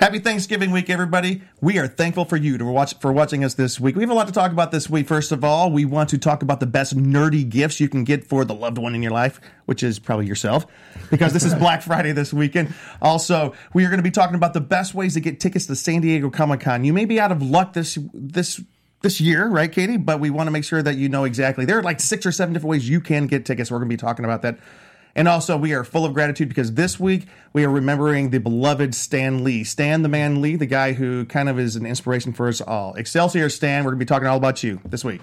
Happy Thanksgiving week, everybody. We are thankful for you for watching us this week. We have a lot to talk about this week. First of all, we want to talk about the best nerdy gifts you can get for the loved one in your life, which is probably yourself, because this is Black Friday this weekend. Also, we are going to be talking about the best ways to get tickets to San Diego Comic-Con. You may be out of luck this year, right, Katie? But we want to make sure that you know exactly. There are like 6 or 7 different ways you can get tickets. We're going to be talking about that. And also, we are full of gratitude because this week we are remembering the beloved Stan Lee. Stan the Man Lee, the guy who kind of is an inspiration for us all. Excelsior, Stan. We're going to be talking all about you this week.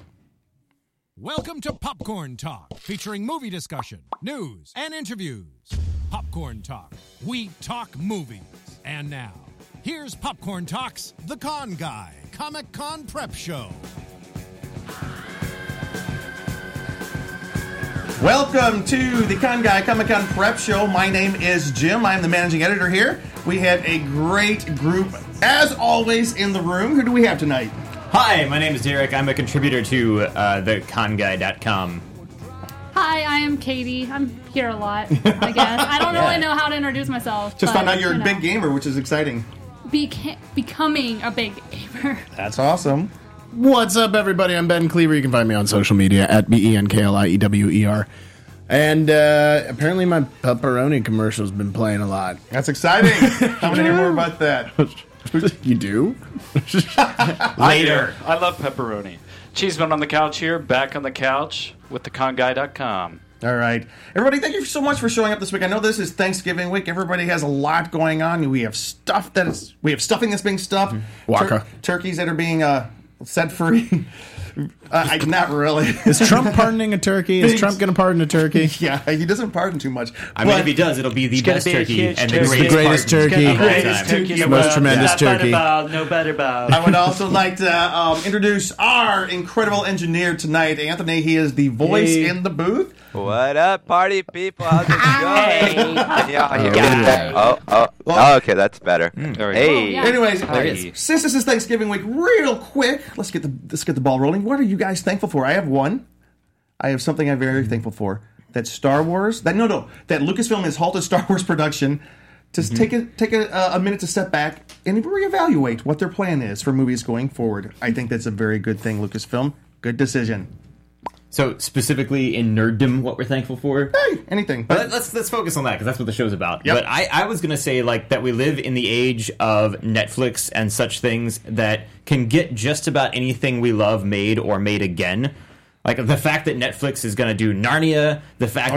Welcome to Popcorn Talk, featuring movie discussion, news, and interviews. Popcorn Talk. We talk movies. And now, here's Popcorn Talk's The Con Guy, Comic-Con Prep Show. Welcome to the Con Guy Comic-Con Prep Show. My name is Jim. I'm the managing editor here. We have a great group, as always, in the room. Who do we have tonight? Hi, my name is Derek. I'm a contributor to theconguy.com. Hi, I am Katie. I'm here a lot, I guess. I don't really know how to introduce myself. Just found out you're a big gamer, which is exciting. Becoming a big gamer. That's awesome. What's up, everybody? I'm Ben Cleaver. You can find me on social media at BenKliewер. And apparently my pepperoni commercial's been playing a lot. That's exciting. I want to hear more about that. You do? Later. I love pepperoni. Cheeseman on the couch here, back on the couch with theconguy.com. All right. Everybody, thank you so much for showing up this week. I know this is Thanksgiving week. Everybody has a lot going on. We have stuffing that's being stuffed. Waka. Turkeys that are being... set free. Not really. Is Trump pardoning a turkey? Is Trump going to pardon a turkey? Yeah, he doesn't pardon too much. I mean, if he does, it'll be the best turkey and the greatest turkey. The most tremendous turkey. No better bow. I would also like to introduce our incredible engineer tonight, Anthony. He is the voice in the booth. What up, party people? How's it going? Can y'all hear me? Oh, okay, that's better. Hey. Yeah. Anyways, since this is Thanksgiving week, real quick, let's get the ball rolling. What are you guys thankful for? I have something I'm very thankful for. That Star Wars. That Lucasfilm has halted Star Wars production. Just take a minute to step back and reevaluate what their plan is for movies going forward. I think that's a very good thing, Lucasfilm. Good decision. So specifically in nerddom, what we're thankful for? Hey, anything. But let's focus on that because that's what the show's about. Yep. But I was gonna say that we live in the age of Netflix and such things that can get just about anything we love made or made again. Like the fact that Netflix is gonna do Narnia, the fact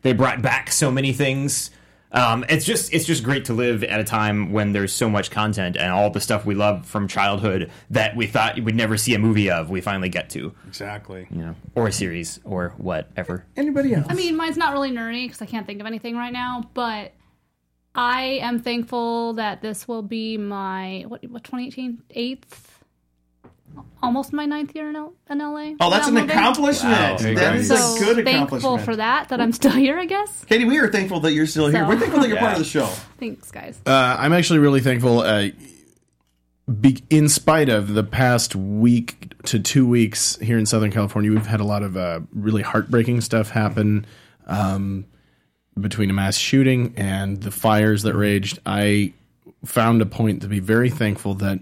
they brought back so many things. It's just great to live at a time when there's so much content and all the stuff we love from childhood that we thought we'd never see a movie of, we finally get to. Exactly. You know, or a series or whatever. Anybody else? I mean, mine's not really nerdy because I can't think of anything right now, but I am thankful that this will be my, 2018? 8th? Almost my 9th year in L.A. Oh, that's an accomplishment. Wow. That is a good accomplishment. Thankful for that, I'm still here, I guess. Katie, we are thankful that you're still here. We're thankful that you're part of the show. Thanks, guys. I'm actually really thankful, in spite of the past week to 2 weeks here in Southern California, we've had a lot of really heartbreaking stuff happen between a mass shooting and the fires that raged. I found a point to be very thankful that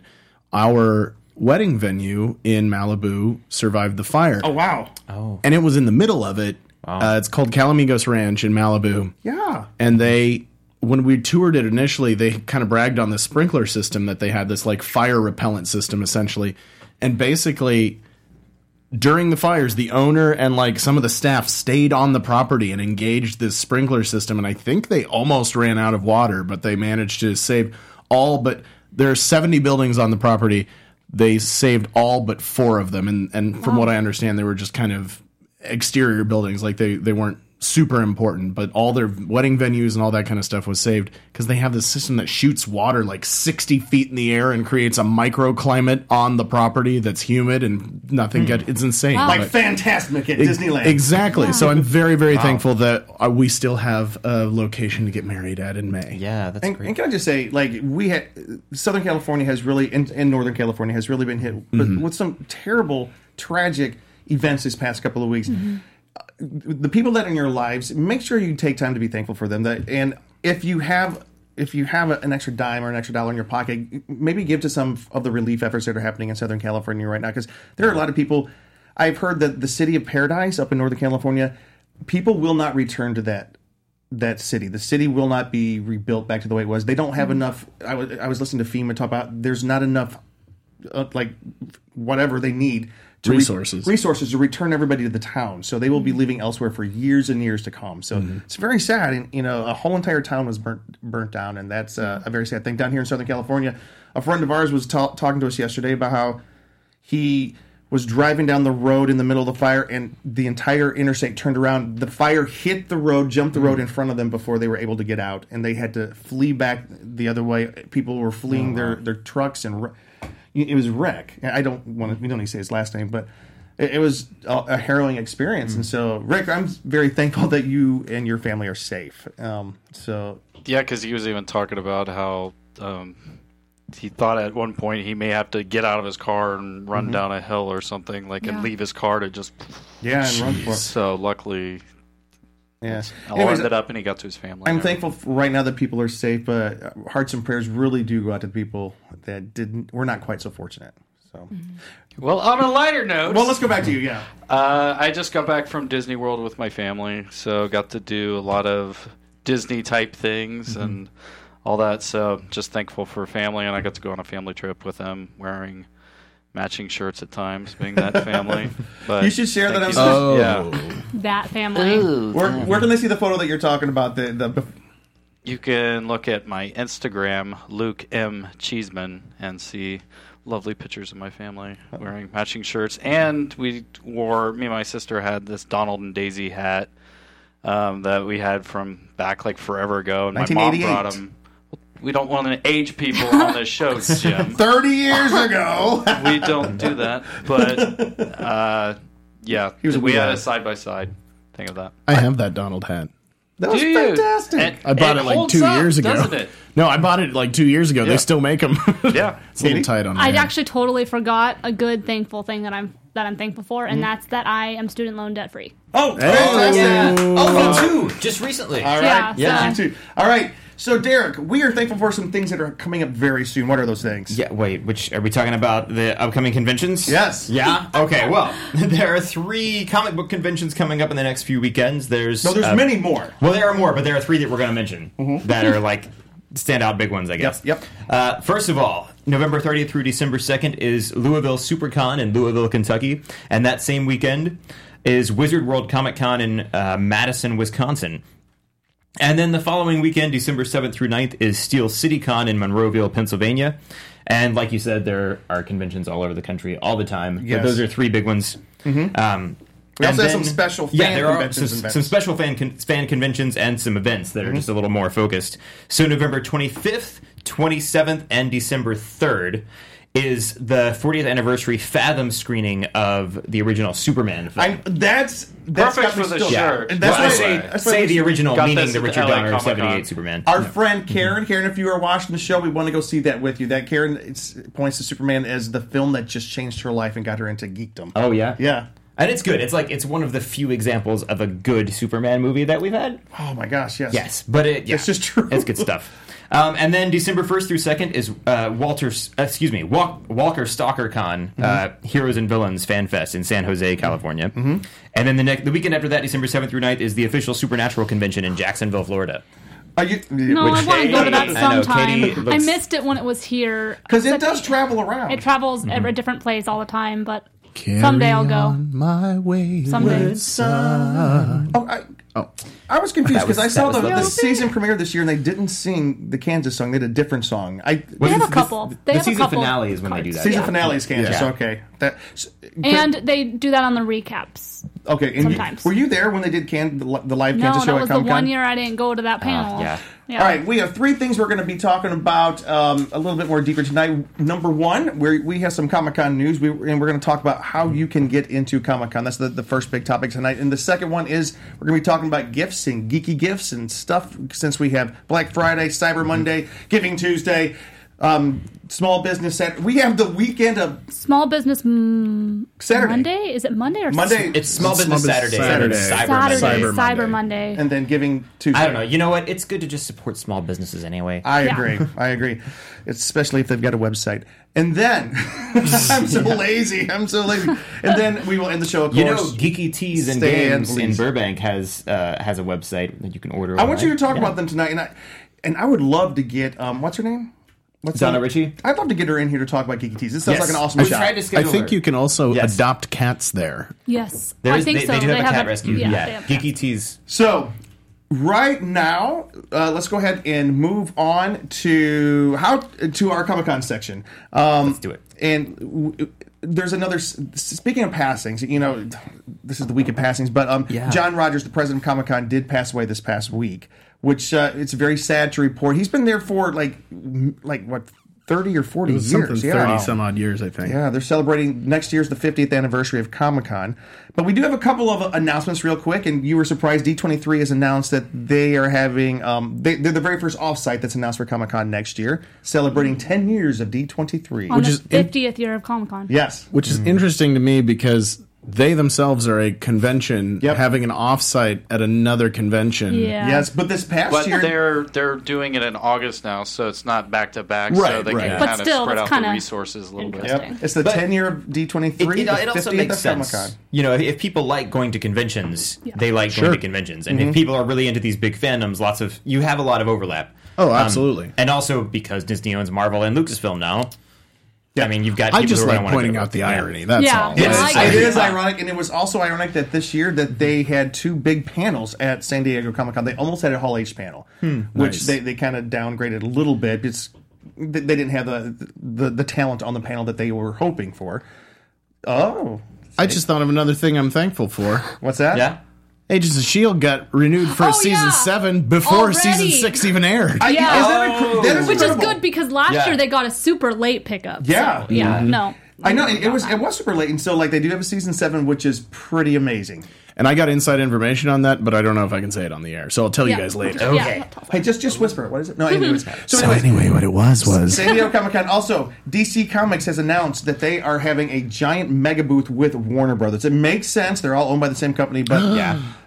our wedding venue in Malibu survived the fire. Oh, wow. Oh. And it was in the middle of it. Wow. It's called Calamigos Ranch in Malibu. Yeah. And when we toured it initially, they kind of bragged on the sprinkler system that they had, this fire repellent system, essentially. And basically, during the fires, the owner and some of the staff stayed on the property and engaged this sprinkler system. And I think they almost ran out of water, but they managed to save all. But there are 70 buildings on the property. They saved all but 4 of them, and from what I understand, they were just kind of exterior buildings, they weren't super important, but all their wedding venues and all that kind of stuff was saved because they have this system that shoots water 60 feet in the air and creates a microclimate on the property that's humid and nothing it's insane. Wow. Like Fantasmic at Disneyland. Exactly. Yeah. So I'm very, very thankful that we still have a location to get married at in May. Yeah, that's great. And can I just say, Southern California has really, and Northern California has really been hit with some terrible, tragic events these past couple of weeks. Mm-hmm. The people that are in your lives, make sure you take time to be thankful for them. And if you have if you have an extra dime or an extra dollar in your pocket, maybe give to some of the relief efforts that are happening in Southern California right now. Because there are a lot of people. I've heard that the city of Paradise up in Northern California, people will not return to that city. The city will not be rebuilt back to the way it was. They don't have enough. I was listening to FEMA talk about there's not enough, whatever they need. Resources to return everybody to the town. So they will be living elsewhere for years and years to come. So it's very sad. And, a whole entire town was burnt down. And that's a very sad thing. Down here in Southern California, a friend of ours was talking to us yesterday about how he was driving down the road in the middle of the fire and the entire interstate turned around. The fire hit the road, jumped the road in front of them before they were able to get out. And they had to flee back the other way. People were fleeing their trucks and... It was Rick. We don't need to say his last name, but it was a harrowing experience. And so, Rick, I'm very thankful that you and your family are safe. Because he was even talking about how he thought at one point he may have to get out of his car and run down a hill or something and leave his car to just and run for it. So luckily, ended up and he got to his family. I'm thankful right now that people are safe, but hearts and prayers really do go out to people that we're not quite so fortunate. So, well, on a lighter note, let's go back to you. Yeah, I just got back from Disney World with my family, so got to do a lot of Disney type things and all that. So just thankful for family, and I got to go on a family trip with them wearing matching shirts at times, being that family. But you should share that. That family. Ooh, where can they see the photo that you're talking about? You can look at my Instagram, Luke M. Cheeseman, and see lovely pictures of my family wearing matching shirts. And me and my sister had this Donald and Daisy hat that we had from back forever ago. And my mom brought them. We don't want to age people on this show, Jim. 30 years ago. We don't do that. But, we had a side-by-side thing of that. I have that Donald hat. That was fantastic. I bought it 2 years ago. Doesn't it? No, I bought it 2 years ago. Yeah. They still make them. Yeah. It's a little tight on me. I actually totally forgot a good thankful thing that I'm thankful for, and that's that I am student loan debt free. Oh, fantastic. Yeah. Oh, me too. Just recently. All right. Yeah. So. All right. So, Derek, we are thankful for some things that are coming up very soon. What are those things? Yeah, wait, are we talking about the upcoming conventions? Yes. Yeah? Okay, well, there are 3 comic book conventions coming up in the next few weekends. There's many more. Well, there are more, but there are 3 that we're going to mention that are, standout big ones, I guess. Yep. First of all, November 30th through December 2nd is Louisville SuperCon in Louisville, Kentucky. And that same weekend is Wizard World Comic Con in Madison, Wisconsin. And then the following weekend, December 7th through 9th, is Steel City Con in Monroeville, Pennsylvania. And like you said, there are conventions all over the country all the time. Yes. But those are 3 big ones. Mm-hmm. We also have some special fan conventions. There are some special fan conventions and some events that are just a little more focused. So November 25th, 27th, and December 3rd is the 40th anniversary Fathom screening of the original Superman film. That's perfect for the show. Yeah. That's what I say the original, meaning the Richard Donner 78 Superman. Our friend Karen, if you are watching the show, we want to go see that with you. That Karen points to Superman as the film that just changed her life and got her into geekdom. Oh, yeah? Yeah. And it's good. It's it's one of the few examples of a good Superman movie that we've had. Oh, my gosh, yes. Yes, but it's just true. It's good stuff. And then December 1st through 2nd is Walker Stalker Con, Heroes and Villains Fan Fest in San Jose, California. Mm-hmm. And then the weekend after that, December 7th through 9th, is the official Supernatural Convention in Jacksonville, Florida. I want to go to that sometime. I missed it when it was here. Because it does travel around. It travels at a different place all the time, but someday I'll go. My way someday. I was confused because I saw the season premiere this year and they didn't sing the Kansas song. They did a different song. They have a couple. The season finale is when they do that. Season finale is Kansas. Yeah. Okay. And they do that on the recaps. Okay. And sometimes. Were you there when they did the live Kansas show at Comic-Con? No, that was the one year I didn't go to that panel. Yeah. All right. We have 3 things we're going to be talking about a little bit more deeper tonight. Number 1, we have some Comic-Con news, and we're going to talk about how you can get into Comic-Con. That's the first big topic tonight. And the second one is we're going to be talking about gifts and geeky gifts and stuff, since we have Black Friday, Cyber Monday, Giving Tuesday, Small Business Saturday. We have the weekend of... Small Business Saturday. Monday? Is it Monday or Monday? It's Small Business Saturday. Cyber Monday. And then Giving Tuesday. I don't know. You know what? It's good to just support small businesses anyway. I agree. Especially if they've got a website. And then... I'm so lazy. And then we will end the show, of course. You know, Geeky Teas and Games in Burbank has a website that you can order online. I want you to talk about them tonight. And I would love to get... what's her name? Donna Ritchie? I'd love to get her in here to talk about Geeky Teas. This sounds like an awesome show. I think you can also adopt cats there. Yes. They do have a cat rescue. Yeah. Geeky Teas. So, right now, let's go ahead and move on to our Comic-Con section. Let's do it. And there's another... Speaking of passings, you know, this is the week of passings, but John Rogers, the president of Comic-Con, did pass away this past week. Which it's very sad to report. He's been there for like 30 or 40 years. 30 some odd years, I think. Yeah, they're celebrating next year's the 50th anniversary of Comic-Con. But we do have a couple of announcements real quick, and you were surprised D23 has announced that they are having they're the very first offsite that's announced for Comic-Con next year, celebrating 10 years of D23. On which is 50th year of Comic-Con. Yes. Which is interesting to me because they themselves are a convention having an offsite at another convention. Yeah. Yes, but this past year... But they're doing it in August now, so it's not back-to-back, so they can kind of spread out the resources a little bit. Yep. It's the 10-year of D23, it also makes sense. You know, if people like going to conventions, they like going to conventions. And if people are really into these big fandoms, you have a lot of overlap. Oh, absolutely. And also because Disney owns Marvel and Lucasfilm now... Yeah. I mean, you've got. I just like pointing out the irony. That's all. It is ironic, and it was also ironic that this year that they had two big panels at San Diego Comic-Con. They almost had a Hall H panel, which they kind of downgraded a little bit. They didn't have the talent on the panel that they were hoping for. Oh, I just thought of another thing I'm thankful for. What's that? Yeah. Agents of S.H.I.E.L.D. got renewed for season 7 before season 6 even aired. Which is good because last year they got a super late pickup. Yeah. So, yeah. Mm-hmm. No. I know. It was super late. And so they do have a season 7, which is pretty amazing. And I got inside information on that, but I don't know if I can say it on the air. So I'll tell you guys later. Okay. Yeah. Hey, just whisper it. What is it? No, anyways. So anyway, what it was... San Diego Comic-Con. Also, DC Comics has announced that they are having a giant mega booth with Warner Brothers. It makes sense. They're all owned by the same company, but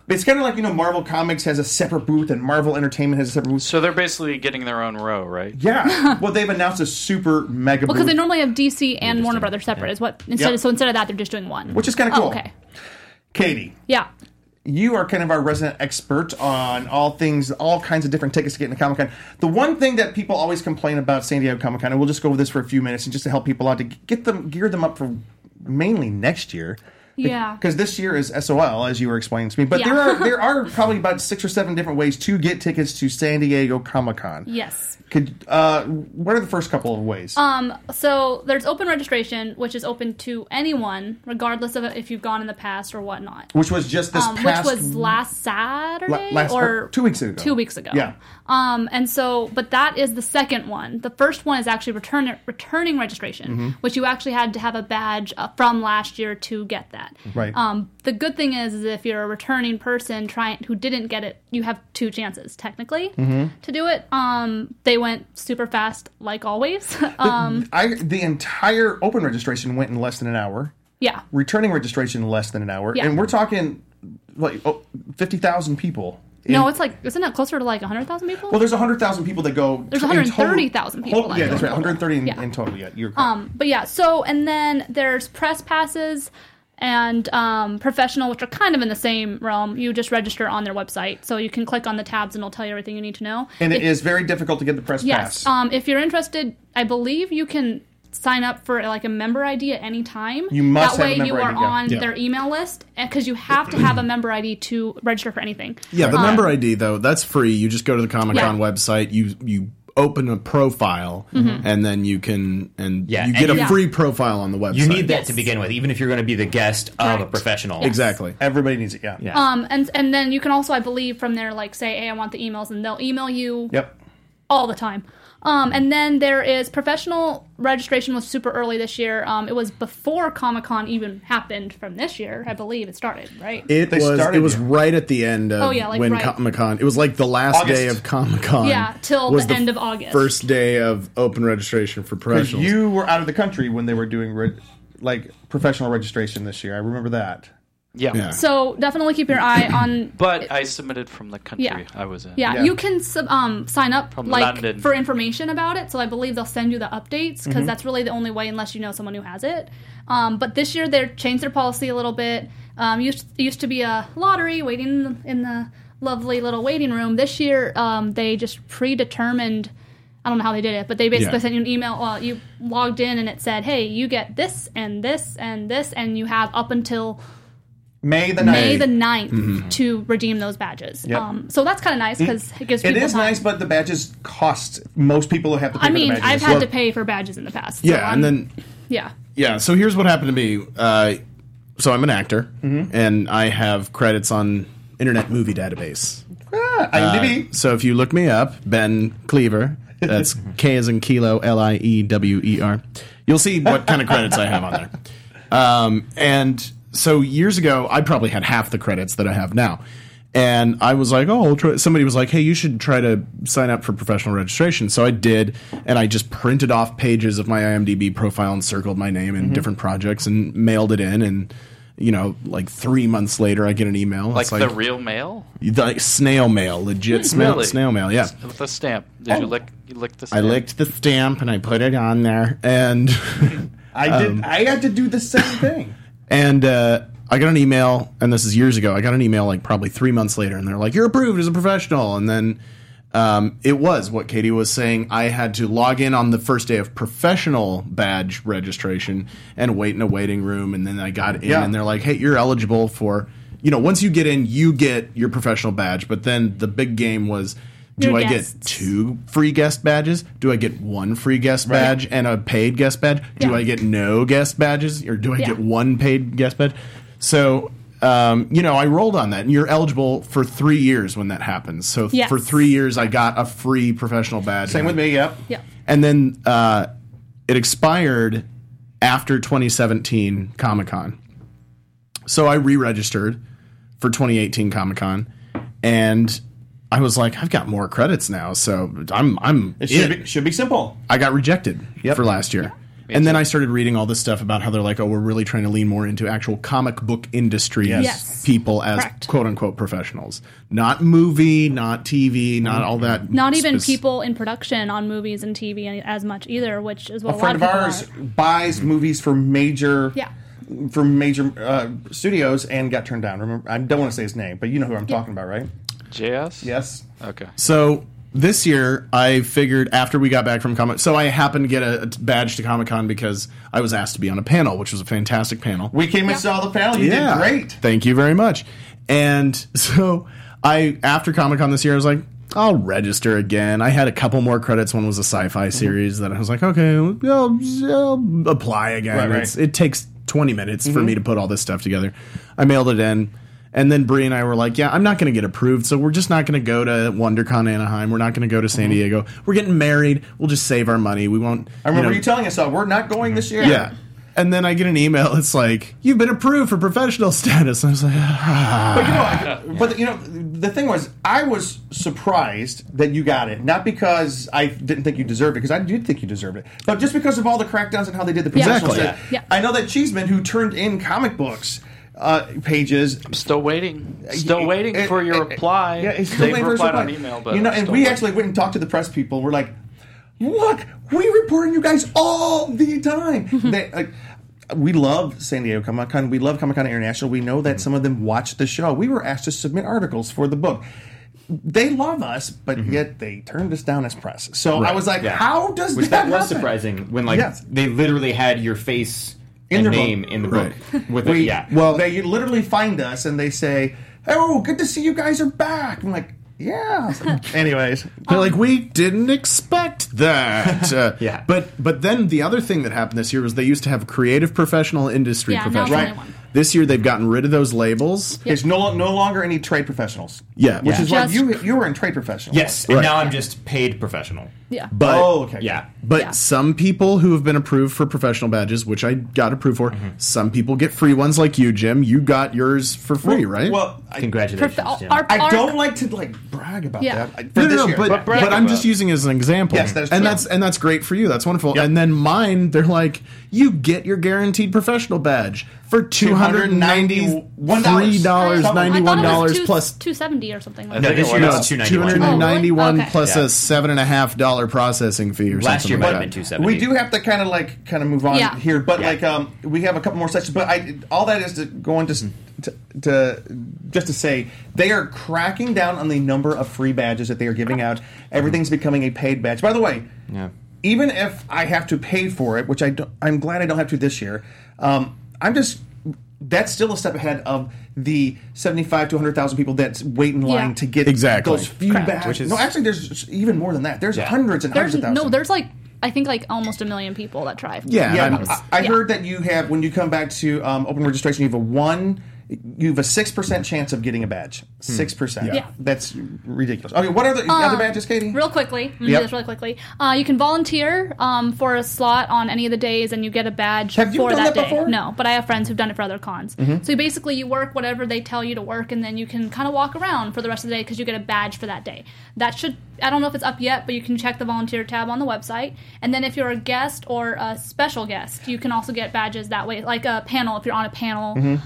it's kind of like, you know, Marvel Comics has a separate booth and Marvel Entertainment has a separate booth. So they're basically getting their own row, right? Yeah. Well, they've announced a super mega booth. Because they normally have DC and Warner Brothers separate. So instead of that, they're just doing one. Which is kind of cool. Okay. Katie. Yeah. You are kind of our resident expert on all kinds of different tickets to get into Comic-Con. The one thing that people always complain about San Diego Comic-Con, and we'll just go over this for a few minutes and just to help people out to gear them up for mainly next year. Yeah. Because this year is SOL, as you were explaining to me. But there are probably about 6 or 7 different ways to get tickets to San Diego Comic-Con. Yes. What are the first couple of ways? So there's open registration, which is open to anyone, regardless of if you've gone in the past or whatnot. Which was just this past... Which was last Saturday? Or 2 weeks ago. 2 weeks ago. Yeah. But that is the second one. The first one is actually returning registration, which you actually had to have a badge from last year to get that. Right. The good thing is if you're a returning person who didn't get it, you have 2 chances technically to do it. They went super fast, like always. The entire open registration went in less than an hour. Yeah. Returning registration in less than an hour, and we're talking like 50,000 people. Isn't it closer to like 100,000 people? Well, there's 100,000 people that go. There's 130,000 people. That's right. 130 in total. Yeah, you're correct. And then there's press passes. And professional, which are kind of in the same realm, you just register on their website. So you can click on the tabs and it'll tell you everything you need to know. And it is very difficult to get the press pass. Yes. If you're interested, I believe you can sign up for like a member ID at any time. You must have a member ID. That way you are on their email list because you have to have a member ID to register for anything. Yeah, the member ID, though, that's free. You just go to the Comic-Con website. You open a profile, and then you can, you get a free profile on the website. You need that to begin with, even if you're going to be the guest of a professional. Yes. Exactly. Everybody needs it, yeah. And then you can also, I believe, from there, say, hey, I want the emails, and they'll email you all the time. And then there is professional registration was super early this year. It was before Comic-Con even happened from this year, I believe it started, right? It was right at the end of when Comic-Con. It was like the last day of Comic-Con. Yeah, till the end of August. First day of open registration for professionals. Because you were out of the country when they were doing professional registration this year. I remember that. Yeah. So definitely keep your eye on. But I submitted from the country I was in. Yeah. You can sign up from London for information about it. So I believe they'll send you the updates because that's really the only way, unless you know someone who has it. But this year they changed their policy a little bit. Used to be a lottery waiting in the lovely little waiting room. This year they just predetermined. I don't know how they did it, but they basically sent you an email. You logged in and it said, "Hey, you get this and this and this, and you have up until." May the 9th to redeem those badges. Yep. So that's kind of nice because it gives people time. Nice, but the badges cost. Most people have to pay for the badges. I've had to pay for badges in the past. So so here's what happened to me. So I'm an actor, and I have credits on Internet Movie Database. IMDb. So if you look me up, Ben Cleaver, that's K as in Kilo, L-I-E-W-E-R, you'll see what kind of credits I have on there. So years ago, I probably had half the credits that I have now. And I was like, somebody was like, hey, you should try to sign up for professional registration. So I did, and I just printed off pages of my IMDb profile and circled my name in different projects and mailed it in. And, 3 months later, I get an email. It's like the real mail? Like snail mail, legit snail mail, yeah. With a stamp. You lick the stamp? I licked the stamp, and I put it on there. And I did. I had to do the same thing. And I got an email, and this is years ago, I got an email like probably 3 months later, and they're like, you're approved as a professional. And then it was what Katie was saying. I had to log in on the first day of professional badge registration and wait in a waiting room. And then I got in, and they're like, hey, you're eligible for, once you get in, you get your professional badge. But then the big game was, do I get 2 free guest badges? Do I get 1 free guest badge and a paid guest badge? Do I get no guest badges? Or do I get 1 paid guest badge? So, I rolled on that. And you're eligible for 3 years when that happens. So for 3 years, I got a free professional badge. Same with me, yep. And then it expired after 2017 Comic-Con. So I re-registered for 2018 Comic-Con. And I was like, I've got more credits now, so I'm. It should be simple. I got rejected for last year, and then I started reading all this stuff about how they're like, we're really trying to lean more into actual comic book industry people as quote unquote professionals, not movie, not TV, not all that. Not even people in production on movies and TV as much either, which is what a lot of people are. A friend of ours buys movies for major. Yeah. From major studios and got turned down. Remember, I don't want to say his name, but you know who I'm talking about, right? JS? Yes. Okay. So this year, I figured after we got back from Comic-Con, so I happened to get a badge to Comic-Con because I was asked to be on a panel, which was a fantastic panel. We came and saw the panel. You did great. Thank you very much. And so after Comic-Con this year, I was like, I'll register again. I had a couple more credits. One was a sci-fi series that I was like, okay, I'll apply again. Right. It takes 20 minutes for me to put all this stuff together. I mailed it in, and then Bree and I were like, I'm not going to get approved, so we're just not going to go to WonderCon Anaheim. We're not going to go to San Diego. We're getting married. We'll just save our money. We won't. I remember you telling us, we're not going this year. Yeah. And then I get an email. It's like, you've been approved for professional status. And I was like, the thing was, I was surprised that you got it. Not because I didn't think you deserved it, because I did think you deserved it, but just because of all the crackdowns and how they did the professional stuff. Yeah. I know that Cheeseman, who turned in comic books pages, I'm still waiting. Still waiting for your reply. Yeah, it's still waiting for reply on email. But and we actually went and talked to the press people. We're like, look, we report on you guys all the time. We love San Diego Comic-Con. We love Comic-Con International. We know that some of them watch the show. We were asked to submit articles for the book. They love us, but yet they turned us down as press. So I was like, how does that was surprising when they literally had your face and name in the book. With Well, they literally find us and they say, oh, good to see you guys are back. I'm like, yeah. Anyways, they're like, we didn't expect that. But then the other thing that happened this year was they used to have creative professional, industry professional. Right. This year they've gotten rid of those labels. Yep. There's no longer any trade professionals. Yeah, which is why you were in trade professionals. Yes, right. And now I'm just paid professional. Yeah. But, oh, okay. Yeah. But some people who have been approved for professional badges, which I got approved for, some people get free ones like you, Jim. You got yours for free, right? Well, congratulations, Jim. I don't like to brag about that. But I'm just using it as an example. Yes, that's true. And that's great for you. That's wonderful. Yep. And then mine, they're like, you get your guaranteed professional badge for $291 plus $270 or something. Like that. No, this year it's $291 plus a $7.50 processing fee or last something. Last year might have been $270. We do have to kind of move on here, but we have a couple more sections. But all that is to go into. Just to say, they are cracking down on the number of free badges that they are giving out. Everything's becoming a paid badge. By the way, even if I have to pay for it, which I'm glad I don't have to this year, that's still a step ahead of the 75 to 100,000 people that wait in line to get those few badges. No, actually, there's even more than that. There's hundreds and hundreds of thousands. No, there's I think almost 1 million people that try. I heard that you have, when you come back to open registration, you have a 6% chance of getting a badge. 6%. Yeah. That's ridiculous. Okay, what are the other badges, Katie? Real quickly. I'm going to do this really quickly. You can volunteer for a slot on any of the days, and you get a badge for that day. Have you done that before? No, but I have friends who've done it for other cons. Mm-hmm. So basically you work whatever they tell you to work, and then you can kind of walk around for the rest of the day because you get a badge for that day. That should... I don't know if it's up yet, but you can check the volunteer tab on the website. And then if you're a guest or a special guest, you can also get badges that way. Like a panel, if you're on a panel,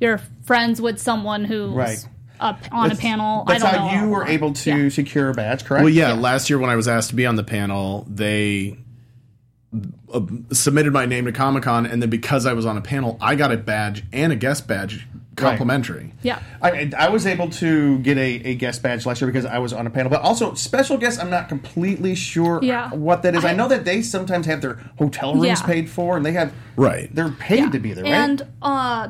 you're friends with someone who's on a panel. That's how you were able to secure a badge, correct? Well, last year when I was asked to be on the panel, they submitted my name to Comic-Con, and then because I was on a panel, I got a badge and a guest badge. Complimentary. Right. Yeah. I was able to get a guest badge last year because I was on a panel. But also, special guests, I'm not completely sure what that is. I know that they sometimes have their hotel rooms paid for, and they have... Right. They're paid to be there, right? And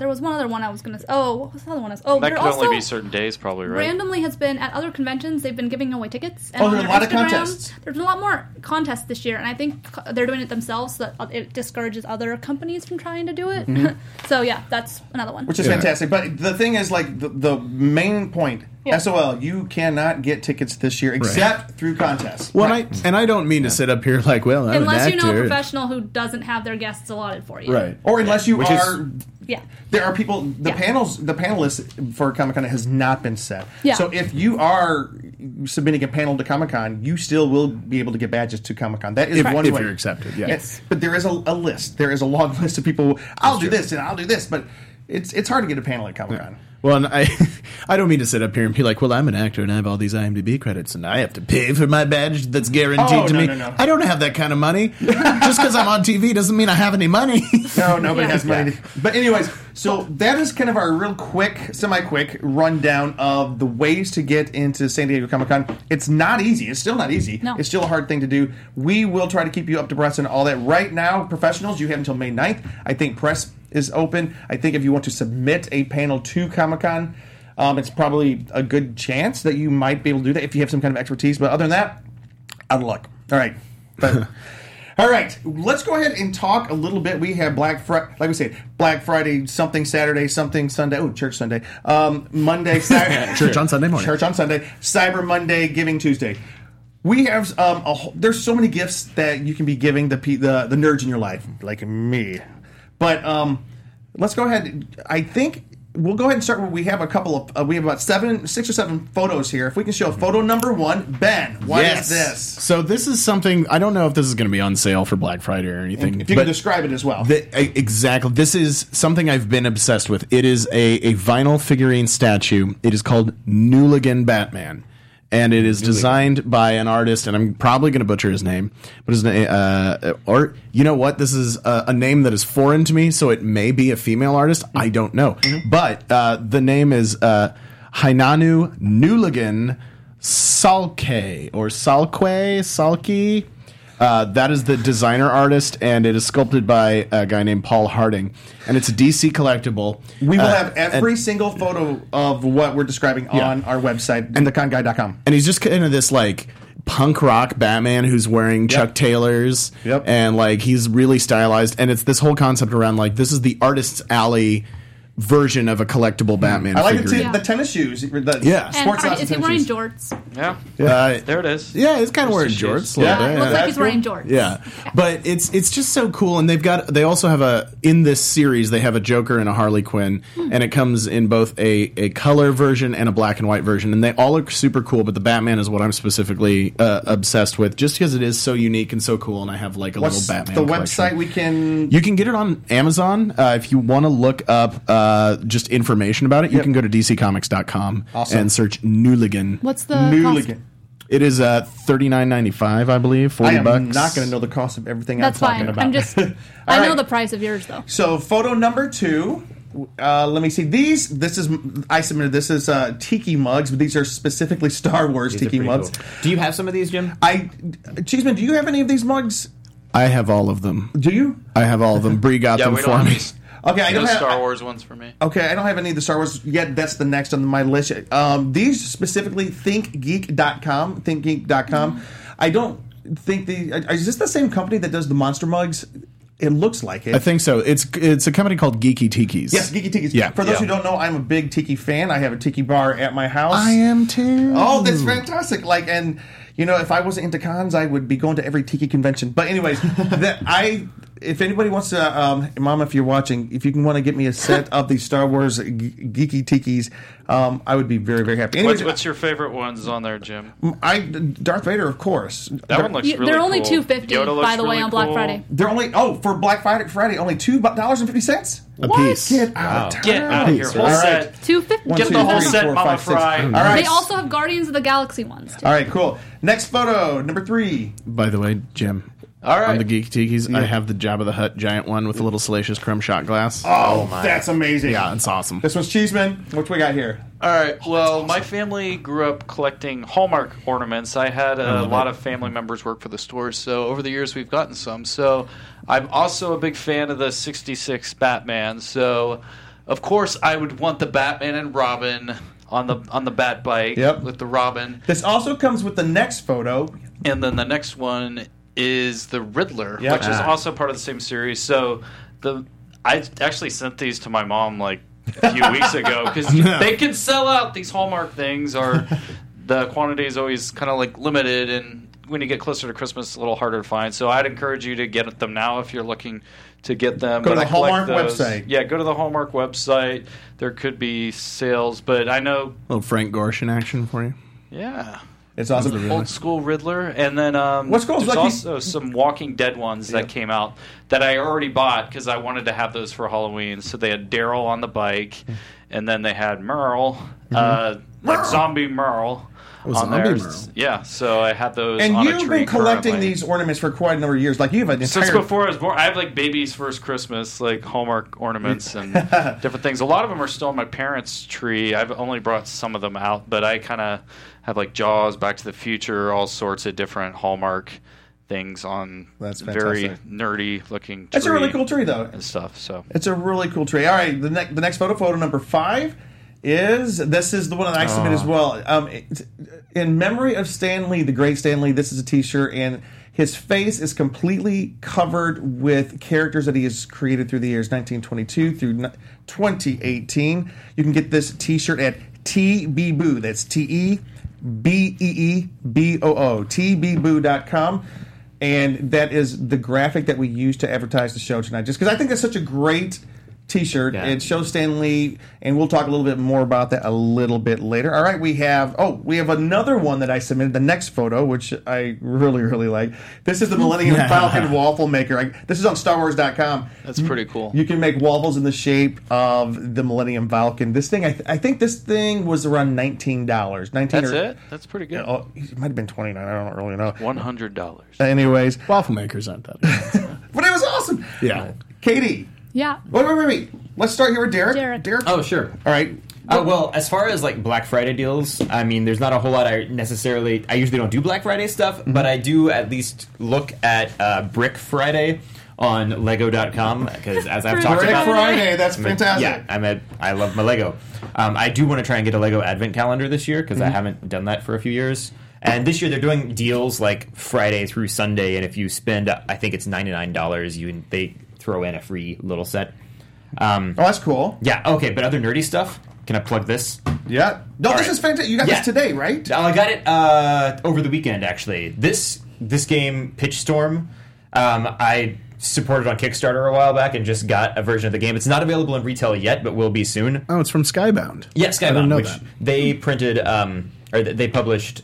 there was one other one I was going to... Oh, what was the other one? That could only be certain days, probably, right? Randomly has been... At other conventions, they've been giving away tickets. And there's a lot of contests. There's a lot more contests this year, and I think they're doing it themselves so that it discourages other companies from trying to do it. Mm-hmm. So, that's another one. Which is fantastic. But the thing is, the main point, SOL, you cannot get tickets this year except through contests. Well, I don't mean to sit up here I'm unless an actor. You know a professional who doesn't have their guests allotted for you. Right. Or unless you are... There are people... The panelists for Comic-Con has not been set. Yeah. So if you are submitting a panel to Comic-Con, you still will be able to get badges to Comic-Con. That is one way. If you're accepted, yes. But there is a list. There is a long list of people, this and I'll do this, but... It's hard to get a panel at Comic-Con. Well, and I don't mean to sit up here and be like, well, I'm an actor and I have all these IMDb credits and I have to pay for my badge that's guaranteed to me. No. I don't have that kind of money. Just because I'm on TV doesn't mean I have any money. No, nobody has money. But anyways, so that is kind of our real quick, semi-quick rundown of the ways to get into San Diego Comic-Con. It's not easy. It's still not easy. No. It's still a hard thing to do. We will try to keep you up to breath on all that. Right now, professionals, you have until May 9th. I think press... is open. I think if you want to submit a panel to Comic-Con, it's probably a good chance that you might be able to do that if you have some kind of expertise. But other than that, out of luck. All right. But, all right. Let's go ahead and talk a little bit. We have Black Friday, something Saturday, something Sunday. Oh, Church Sunday. Monday, Saturday. Church on Sunday morning. Church on Sunday. Cyber Monday, Giving Tuesday. We have there's so many gifts that you can be giving the nerds in your life, like me. But let's go ahead. I think we'll go ahead and start where we have a couple of we have about 6 or 7 photos here. If we can show photo number 1, Ben, what is this? So this is something I don't know if this is going to be on sale for Black Friday or anything. And if you can describe it as well. Exactly. This is something I've been obsessed with. It is a vinyl figurine statue. It is called Newligan Batman. And it is designed by an artist, and I'm probably going to butcher his name, but his name, or you know what? This is a name that is foreign to me, so it may be a female artist. I don't know, but the name is Hainanu Newligan Salke or Salki. That is the designer artist, and it is sculpted by a guy named Paul Harding. And it's a DC collectible. We will have every single photo of what we're describing on our website, theconguy.com. And he's just kind of this, punk rock Batman who's wearing Chuck Taylors. Yep. And, he's really stylized. And it's this whole concept around, this is the artist's alley version of a collectible Batman. I like the tennis shoes. Is he wearing jorts? Yeah. There it is. Yeah, it's kind of wearing jorts. Yeah, it looks like he's wearing jorts. Yeah, but it's just so cool. And they also have, in this series, a Joker and a Harley Quinn, and it comes in both a color version and a black and white version, and they all look super cool. But the Batman is what I'm specifically obsessed with, just because it is so unique and so cool. And I have like a little Batman. The collection. Website you can get it on Amazon if you want to look up. Just information about it. You can go to dccomics.com and search Newligan. What's the Newligan cost? It is $39.95, I believe, $40. I'm not going to know the cost of everything I'm talking about. I'm just I know the price of yours though. So photo number 2. Let me see. I submitted this as tiki mugs, but these are specifically Star Wars tiki mugs. Cool. Do you have some of these, Jim? Cheeseman, do you have any of these mugs? I have all of them. Do you? I have all of them. Bree got them for me. Okay, I don't have Star Wars ones for me. Okay, I don't have any of the Star Wars yet. That's the next on my list. These specifically, ThinkGeek.com. I don't think is this the same company that does the monster mugs? It looks like it. I think so. It's a company called Geeky Tikis. Yes, Geeky Tikis. Yeah. For those who don't know, I'm a big tiki fan. I have a tiki bar at my house. I am too. Oh, that's fantastic! You know, if I wasn't into cons, I would be going to every tiki convention. But anyways, if anybody wants to, Mom, if you're watching, if you want to get me a set of the Star Wars Geeky Tikis, I would be very, very happy. Anyways, what's your favorite ones on there, Jim? Darth Vader, of course. That one looks really cool. They're only $2.50, by the way, on Black Friday. They're only for Black Friday, only $2.50. A piece. Get out of here. Whole set. $2.50. Get the whole set, Mama Fry. All right. They also have Guardians of the Galaxy ones, too. All right, cool. Next photo, number 3. By the way, Jim. All right. On the Geeky Tikis, I have the Jabba the Hutt giant one with a little salacious crumb shot glass. Oh, my. That's amazing. Yeah, it's awesome. This one's Cheeseman. What we got here? All right. Well, my family grew up collecting Hallmark ornaments. I had a lot of family members work for the store, so over the years we've gotten some. So I'm also a big fan of the 66 Batman. So, of course, I would want the Batman and Robin on the bat bike with the Robin. This also comes with the next photo. And then the next one is the Riddler, which is also part of the same series. So I actually sent these to my mom like a few weeks ago because they can sell out. These Hallmark things are the quantity is always kind of like limited, and when you get closer to Christmas, it's a little harder to find. So I'd encourage you to get them now if you're looking to get them. Go to the Hallmark website. Yeah, go to the Hallmark website. There could be sales, but I know a little Frank Gorshin action for you. Yeah. It's awesome. Old school Riddler, and then there's also some Walking Dead ones that came out that I already bought because I wanted to have those for Halloween. So they had Daryl on the bike, and then they had Merle, like Zombie Merle. Yeah, so I had those on a tree. And you've been collecting these ornaments for quite a number of years. Like you have an entire... Since before I was born. I have like baby's first Christmas, like Hallmark ornaments and different things. A lot of them are still on my parents' tree. I've only brought some of them out, but I kind of have like Jaws, Back to the Future, all sorts of different Hallmark things on very nerdy looking tree. It's a really cool tree, though. And stuff, so. It's a really cool tree. All right, the next photo number 5. This is the one that I submit as well. In memory of Stan Lee, the great Stan Lee, this is a T-shirt, and his face is completely covered with characters that he has created through the years, 1922 through 2018. You can get this T-shirt at TBBoo. That's TEBEEBOO, TBBoo.com. And that is the graphic that we use to advertise the show tonight, just because I think that's such a great T-shirt. Yeah. It shows Stan Lee, and we'll talk a little bit more about that a little bit later. All right, we have another one that I submitted. The next photo, which I really, really like. This is the Millennium Falcon waffle maker. This is on StarWars.com. That's pretty cool. You can make waffles in the shape of the Millennium Falcon. This thing, I think this thing was around $19. That's pretty good. Oh, it might have been $29. I don't really know. $100. Anyways, waffle makers aren't that expensive. But it was awesome. Yeah, Katie. Yeah. Wait. Let's start here with Derek. Oh, sure. All right. Well, as far as like Black Friday deals, I mean, there's not a whole lot I usually don't do Black Friday stuff, but I do at least look at Brick Friday on Lego.com because as I've talked about... Brick Friday, that's fantastic. I love my Lego. I do want to try and get a Lego advent calendar this year because I haven't done that for a few years. And this year they're doing deals like Friday through Sunday, and if you spend, I think it's $99, they throw in a free little set. Oh, that's cool. Yeah. Okay, but other nerdy stuff. Can I plug this? Yeah. No, all this right. is fantastic. You got this today, right? I got it over the weekend, actually. This game, Pitchstorm, I supported on Kickstarter a while back and just got a version of the game. It's not available in retail yet, but will be soon. Oh, it's from Skybound. Yeah, Skybound. I didn't know that. They printed or they published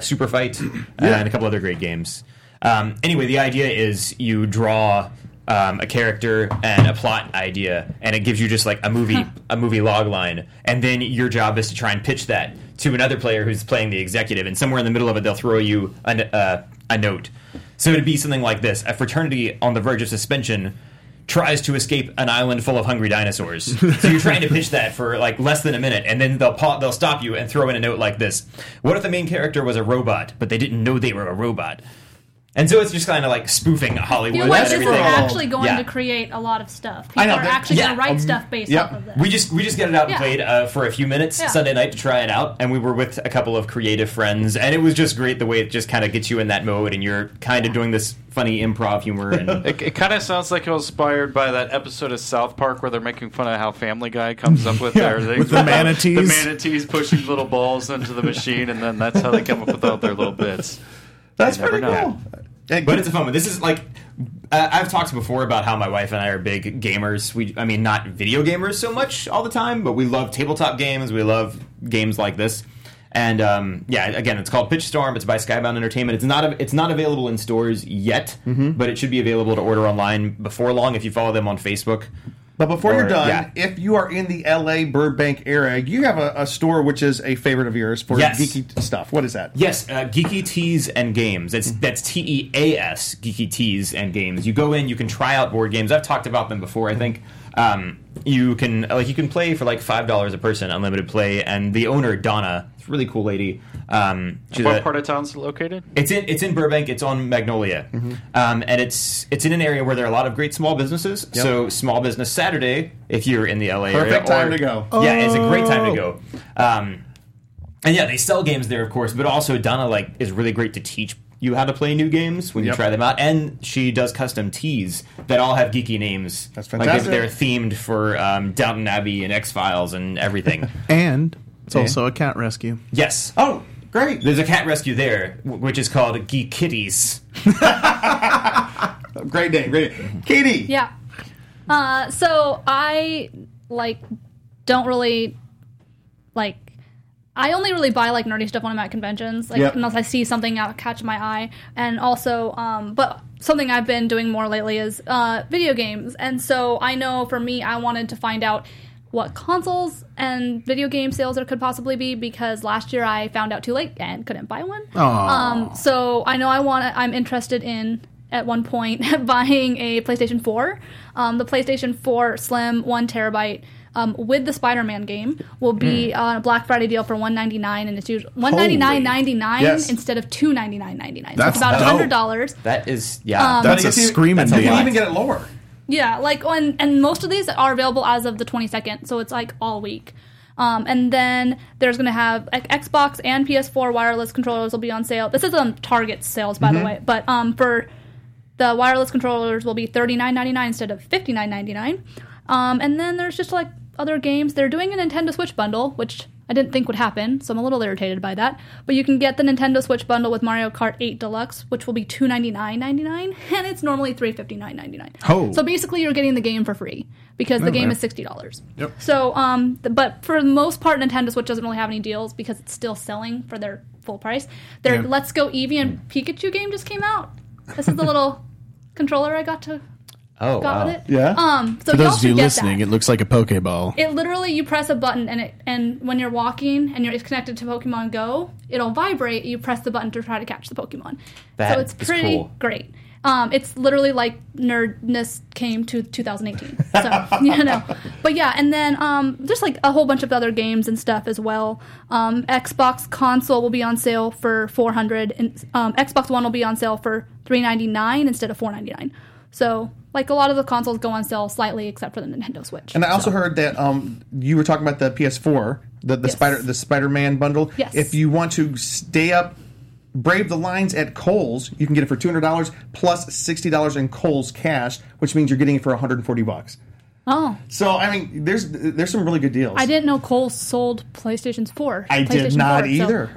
Super Fight and a couple other great games. Anyway, the idea is you draw a character and a plot idea, and it gives you just like a movie log line, and then your job is to try and pitch that to another player who's playing the executive, and somewhere in the middle of it they'll throw you a note. So it'd be something like this: a fraternity on the verge of suspension tries to escape an island full of hungry dinosaurs. So you're trying to pitch that for like less than a minute, and then they'll stop you and throw in a note like this: what if the main character was a robot, but they didn't know they were a robot? And so it's just kind of like spoofing Hollywood and everything. People are actually going to create a lot of stuff. People are actually going to write stuff based off of this. We just got it out and played for a few minutes Sunday night to try it out, and we were with a couple of creative friends, and it was just great the way it just kind of gets you in that mode, and you're kind of doing this funny improv humor. And it kind of sounds like it was inspired by that episode of South Park where they're making fun of how Family Guy comes up with their things. With the manatees. The manatees pushing little balls into the machine, and then that's how they come up with all their little bits. That's pretty cool. But it's a fun one. This is like, I've talked before about how my wife and I are big gamers. I mean, not video gamers so much all the time, but we love tabletop games. We love games like this. And again, it's called Pitchstorm. It's by Skybound Entertainment. It's not available in stores yet, but it should be available to order online before long if you follow them on Facebook. But before you're done, if you are in the L.A. Burbank area, you have a store which is a favorite of yours for geeky stuff. What is that? Yes, Geeky Tees and Games. That's TEAS, Geeky Tees and Games. You go in, you can try out board games. I've talked about them before, I think. You can play for like $5 a person, unlimited play, and the owner, Donna, it's a really cool lady. What part of town is it located? It's in Burbank. It's on Magnolia, and it's in an area where there are a lot of great small businesses. Yep. So Small Business Saturday, if you're in the LA area, perfect time to go. Yeah, it's a great time to go. And yeah, they sell games there, of course, but also Donna is really great to teach you how to play new games when you try them out, and she does custom tees that all have geeky names. That's fantastic. They're themed for Downton Abbey and X-Files and everything. And it's also a cat rescue. Yes. Oh, great. There's a cat rescue there, which is called Geek Kitties. Great name. Kitty. Yeah. So I don't really I only really buy nerdy stuff when I'm at conventions, unless I see something that catch my eye. And also, but something I've been doing more lately is video games. And so I know for me, I wanted to find out what consoles and video game sales there could possibly be, because last year I found out too late and couldn't buy one. So I know I'm interested in, at one point, buying a PlayStation 4. The PlayStation 4 Slim 1TB with the Spider-Man game will be on a Black Friday deal for $199, and it's usually $199.99 instead of $299.99. So it's about $100. That is that's a screaming deal. You can even get it lower. Yeah, and most of these are available as of the 22nd, so it's all week. And then there's going to have Xbox and PS4 wireless controllers will be on sale. This is on Target sales, by the way, but for the wireless controllers will be $39.99 instead of $59.99. And then there's just other games. They're doing a Nintendo Switch bundle, which I didn't think would happen, so I'm a little irritated by that. But you can get the Nintendo Switch bundle with Mario Kart 8 Deluxe, which will be $299.99, and it's normally $359.99. Oh. So basically you're getting the game for free, because the game is $60. Yep. So, but for the most part, Nintendo Switch doesn't really have any deals, because it's still selling for their full price. Their Let's Go Eevee and Pikachu game just came out. This is the little controller I got to... Oh, got wow. it? Yeah. So for those of you listening, it looks like a Pokeball. It literally, you press a button, and when you're walking and it's connected to Pokemon Go, it'll vibrate. You press the button to try to catch the Pokemon. So it's pretty great. It's literally nerdness came to 2018. So, you know. But yeah, and then there's a whole bunch of other games and stuff as well. Xbox console will be on sale for $400, and Xbox One will be on sale for $399 instead of $499. So, a lot of the consoles go on sale slightly, except for the Nintendo Switch. And I also heard that you were talking about the PS4, the Spider-Man bundle. Yes. If you want to stay up, brave the lines at Kohl's, you can get it for $200 plus $60 in Kohl's cash, which means you're getting it for $140. Oh. So, I mean, there's some really good deals. I didn't know Kohl's sold PlayStation 4. I did not either.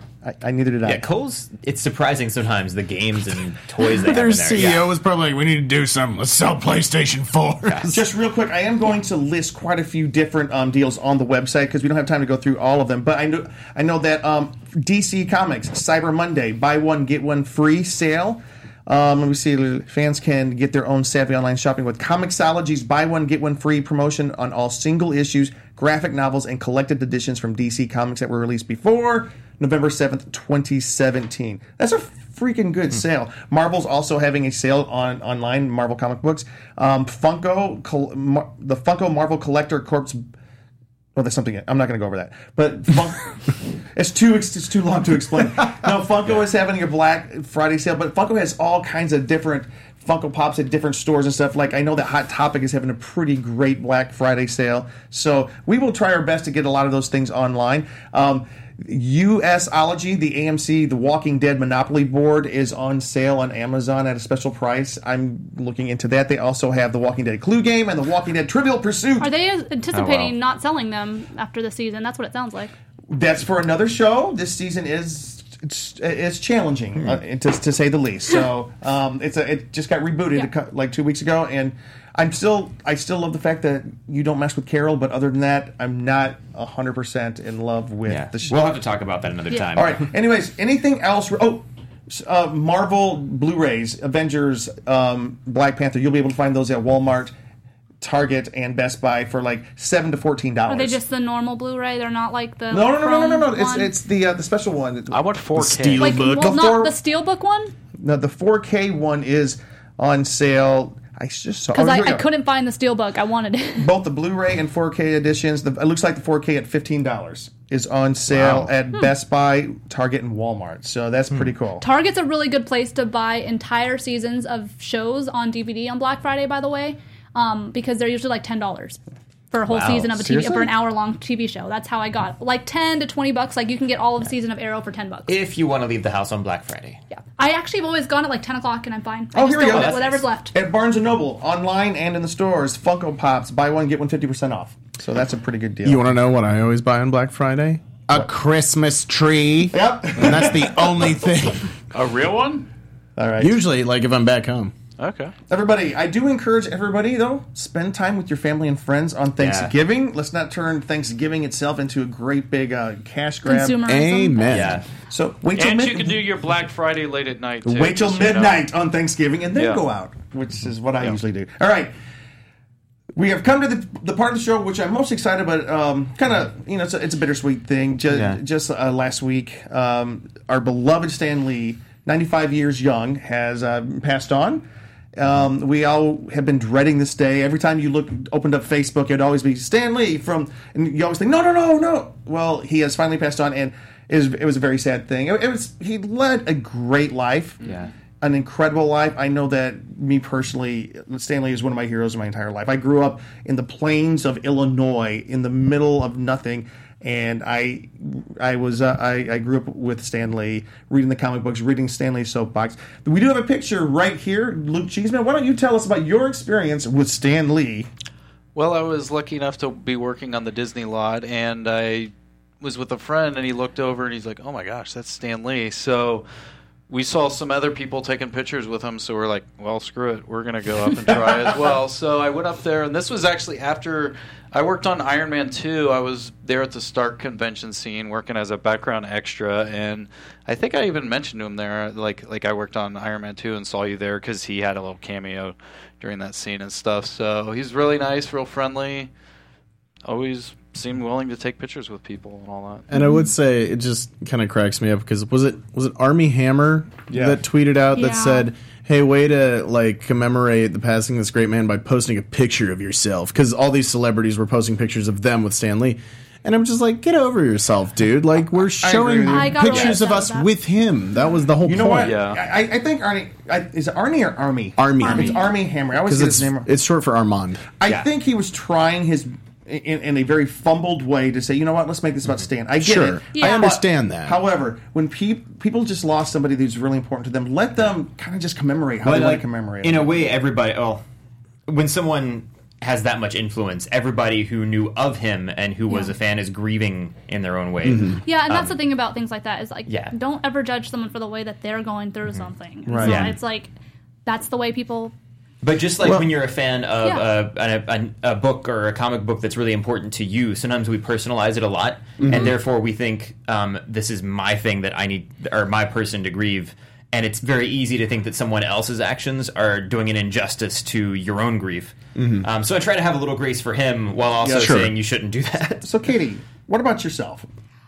I neither did I. Yeah, Kohl's, it's surprising sometimes the games and toys they have in there. Their CEO was probably like, we need to do something. Let's sell PlayStation 4. Yeah. Just real quick, I am going to list quite a few different deals on the website because we don't have time to go through all of them. But I know that DC Comics, Cyber Monday, buy one, get one free sale. Let me see. Fans can get their own savvy online shopping with Comixology's buy one, get one free promotion on all single issues, graphic novels, and collected editions from DC Comics that were released before November 7th, 2017. That's a freaking good sale. Marvel's also having a sale online, Marvel comic books. The Funko Marvel Collector Corps. Well, there's something. I'm not going to go over that. But it's too long to explain. Now, Funko is having a Black Friday sale, but Funko has all kinds of different Funko Pops at different stores and stuff. Like, I know that Hot Topic is having a pretty great Black Friday sale. So we will try our best to get a lot of those things online. USology, the AMC, The Walking Dead Monopoly board is on sale on Amazon at a special price. I'm looking into that. They also have The Walking Dead Clue Game and The Walking Dead Trivial Pursuit. Are they anticipating not selling them after the season? That's what it sounds like. That's for another show. This season is it's challenging, to say the least. So it just got rebooted like 2 weeks ago, and I still love the fact that you don't mess with Carol, but other than that, I'm not 100% in love with the show. We'll have to talk about that another time. All right. Anyways, anything else? Marvel Blu-rays, Avengers, Black Panther. You'll be able to find those at Walmart, Target, and Best Buy for like $7 to $14. Are they just the normal Blu-ray? They're not like the No. It's the special one. I want 4K. The Steelbook. Well, not the Steelbook one? No, the 4K one is on sale. I just saw because I couldn't find the Steelbook. I wanted it. Both the Blu-ray and 4K editions. It looks like the 4K at $15 is on sale at Best Buy, Target, and Walmart. So that's pretty cool. Target's a really good place to buy entire seasons of shows on DVD on Black Friday, by the way, because they're usually like $10 for a whole season of a TV for an hour-long TV show. That's how I got like $10 to $20. Like you can get all of a season of Arrow for $10 if you want to leave the house on Black Friday. Yeah, I actually have always gone at like 10 o'clock, and I'm fine. I here we go. Whatever's left at Barnes and Noble, online and in the stores. Funko Pops, buy one get one 50% off. So that's a pretty good deal. You want to know what I always buy on Black Friday? A Christmas tree. Yep, and that's the only thing. A real one. All right. Usually, like if I'm back home. Okay. Everybody, I do encourage everybody, though, spend time with your family and friends on Thanksgiving. Yeah. Let's not turn Thanksgiving itself into a great big cash grab. Amen. Yeah. So wait till you can do your Black Friday late at night, too. Wait till midnight on Thanksgiving and then go out, which is what I usually do. All right. We have come to the part of the show which I'm most excited about. Kind of, it's a bittersweet thing. Just last week, our beloved Stan Lee, 95 years young, has passed on. We all have been dreading this day. Every time you opened up Facebook, it would always be Stan Lee and you always think, no. Well, he has finally passed on, and it was a very sad thing. He led a great life, an incredible life. I know that me personally, Stan Lee is one of my heroes in my entire life. I grew up in the plains of Illinois, in the middle of nothing. And I grew up with Stan Lee, reading the comic books, reading Stan Lee's soapbox. We do have a picture right here. Luke Cheeseman, why don't you tell us about your experience with Stan Lee? Well, I was lucky enough to be working on the Disney lot, and I was with a friend, and he looked over, and he's like, oh my gosh, that's Stan Lee. So we saw some other people taking pictures with him, so we're like, well, screw it. We're going to go up and try as well. So I went up there, and this was actually after I worked on Iron Man 2. I was there at the Stark convention scene working as a background extra, and I think I even mentioned to him there, like I worked on Iron Man 2 and saw you there because he had a little cameo during that scene and stuff. So he's really nice, real friendly, always seemed willing to take pictures with people and all that. And I would say it just kind of cracks me up because was it Armie Hammer that tweeted out that said, hey, way to like commemorate the passing of this great man by posting a picture of yourself, because all these celebrities were posting pictures of them with Stan Lee. And I'm just like, get over yourself, dude. Like, we're showing pictures of us with him. That was the whole point. You know what? Yeah. I think Arnie... is it Arnie or Armie? Armie. It's Armie Hammer. I always get his name. It's short for Armand. I think he was trying his... In a very fumbled way to say, you know what, let's make this about Stan. I get it. Yeah. I understand that. However, when people just lost somebody who's really important to them, let them kind of just commemorate how they want to commemorate. In a way, everybody... when someone has that much influence. Everybody who knew of him and who was a fan is grieving in their own way. Mm-hmm. Yeah, and that's the thing about things like that is, like, don't ever judge someone for the way that they're going through something. Right. So it's like, that's the way people... But just like when you're a fan of a book or a comic book that's really important to you, sometimes we personalize it a lot, and therefore we think this is my thing that I need, or my person to grieve. And it's very easy to think that someone else's actions are doing an injustice to your own grief. Mm-hmm. So I try to have a little grace for him while also saying you shouldn't do that. So Katie, what about yourself?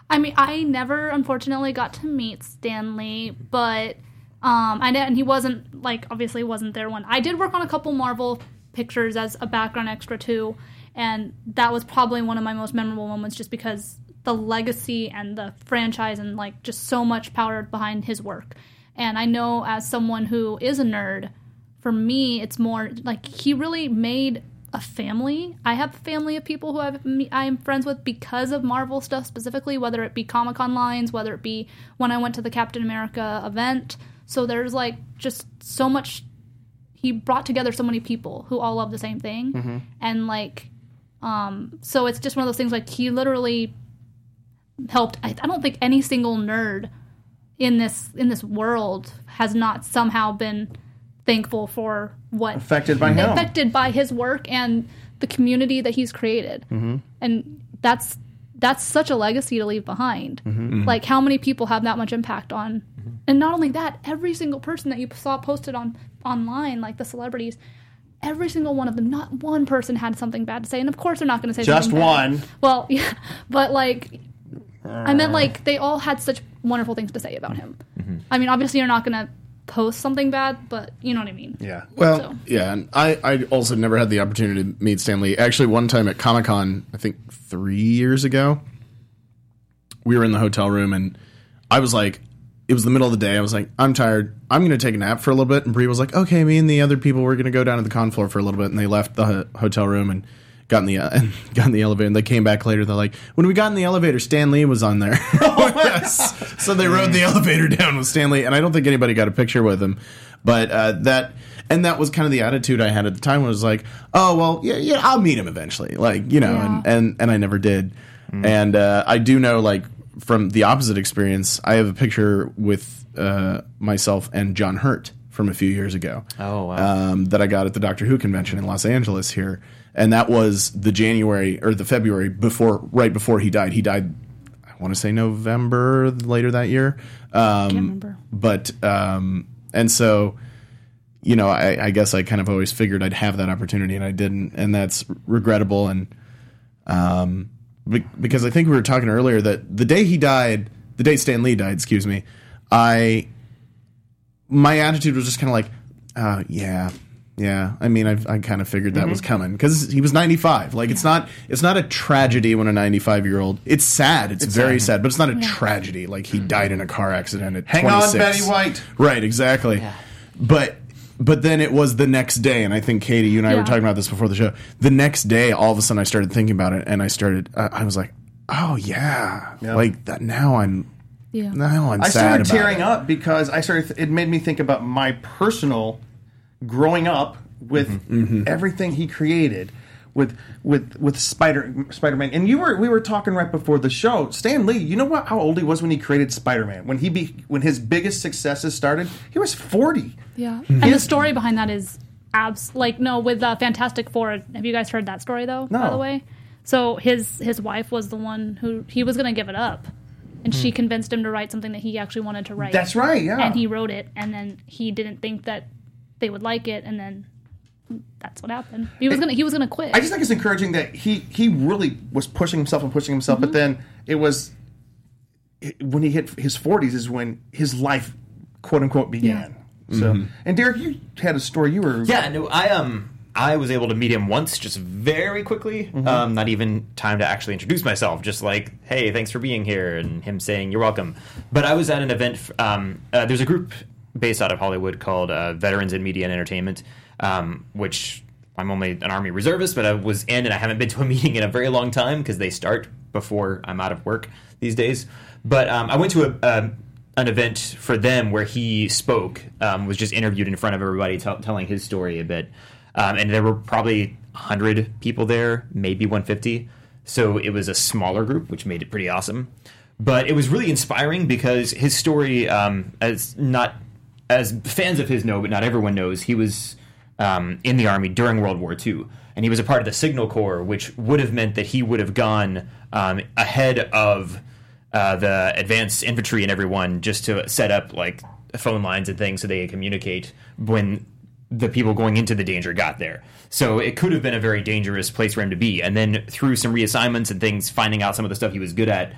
I mean, I never, unfortunately, got to meet Stan Lee, but... and he wasn't, like, obviously wasn't there when I did work on a couple Marvel pictures as a background extra too, and that was probably one of my most memorable moments just because the legacy and the franchise and, like, just so much power behind his work. And I know as someone who is a nerd, for me it's more like he really made a family. I have a family of people who I am friends with because of Marvel stuff specifically, whether it be Comic-Con lines, whether it be when I went to the Captain America event. So there's, like, just so much... He brought together so many people who all love the same thing. Mm-hmm. And, like... so it's just one of those things, like, he literally helped... I don't think any single nerd in this world has not somehow been thankful for what... Affected by his work and the community that he's created. Mm-hmm. And that's such a legacy to leave behind. Mm-hmm. Like, how many people have that much impact on... And not only that, every single person that you saw posted online, like the celebrities, every single one of them, not one person had something bad to say. And of course they're not going to say just one. Bad. Well, yeah, but like, I meant like they all had such wonderful things to say about him. Mm-hmm. I mean, obviously you're not going to post something bad, but you know what I mean. Yeah. Well, yeah. And I also never had the opportunity to meet Stan Lee. Actually, one time at Comic-Con, I think 3 years ago, we were in the hotel room and I was like, it was the middle of the day. I was like, I'm tired. I'm going to take a nap for a little bit. And Bree was like, okay, me and the other people, we're going to go down to the con floor for a little bit. And they left the hotel room and got in the elevator. And they came back later. They're like, when we got in the elevator, Stan Lee was on there. Oh, yes. So they rode the elevator down with Stan Lee. And I don't think anybody got a picture with him. But that was kind of the attitude I had at the time. Was like, oh, well, yeah, I'll meet him eventually. Like, you know, and I never did. Mm. And I do know, like, from the opposite experience, I have a picture with myself and John Hurt from a few years ago. Oh, wow. That I got at the Doctor Who convention in Los Angeles here. And that was the January or the February right before he died. He died, I want to say November, later that year. Can't remember. But, and so, you know, I guess I kind of always figured I'd have that opportunity and I didn't. And that's regrettable. And, because I think we were talking earlier that the day Stan Lee died, excuse me, my attitude was just kind of like, yeah. I mean, I kind of figured that was coming because he was 95. Like, it's not a tragedy when a 95-year-old. It's sad. It's very sad, but it's not a tragedy. Like, he died in a car accident at 26. Hang on, Betty White. Right, exactly. Yeah. But then it was the next day, and I think, Katie, you and I were talking about this before the show. The next day, all of a sudden, I started thinking about it, and I was like, oh, yeah. Yep. Like, that, now I'm sad about it. I started tearing up because it made me think about my personal growing up with everything he created with Spider-Man. And we were talking right before the show. Stan Lee, you know what? How old he was when he created Spider-Man? When when his biggest successes started, he was 40. Yeah. Mm-hmm. And the story behind that is with Fantastic Four. Have you guys heard that story though? No. By the way. So his wife was the one who he was going to give it up. And she convinced him to write something that he actually wanted to write. That's right, yeah. And he wrote it, and then he didn't think that they would like it, and then that's what happened. He was gonna quit. I just think it's encouraging that he really was pushing himself, but then it was when he hit his 40s is when his life, quote unquote, began. Yeah. So, and Derek, you had a story. You were I was able to meet him once, just very quickly. Mm-hmm. Not even time to actually introduce myself. Just like, hey, thanks for being here, and him saying you're welcome. But I was at an event. There's a group based out of Hollywood called Veterans in Media and Entertainment. Which I'm only an Army reservist, but I was in, and I haven't been to a meeting in a very long time because they start before I'm out of work these days. But I went to a an event for them where he spoke, was just interviewed in front of everybody, telling his story a bit. And there were probably 100 people there, maybe 150. So it was a smaller group, which made it pretty awesome. But it was really inspiring because his story, as fans of his know, but not everyone knows, he was in the Army during World War II. And he was a part of the Signal Corps, which would have meant that he would have gone ahead of the advanced infantry and everyone just to set up like phone lines and things so they could communicate when the people going into the danger got there. So it could have been a very dangerous place for him to be. And then through some reassignments and things, finding out some of the stuff he was good at,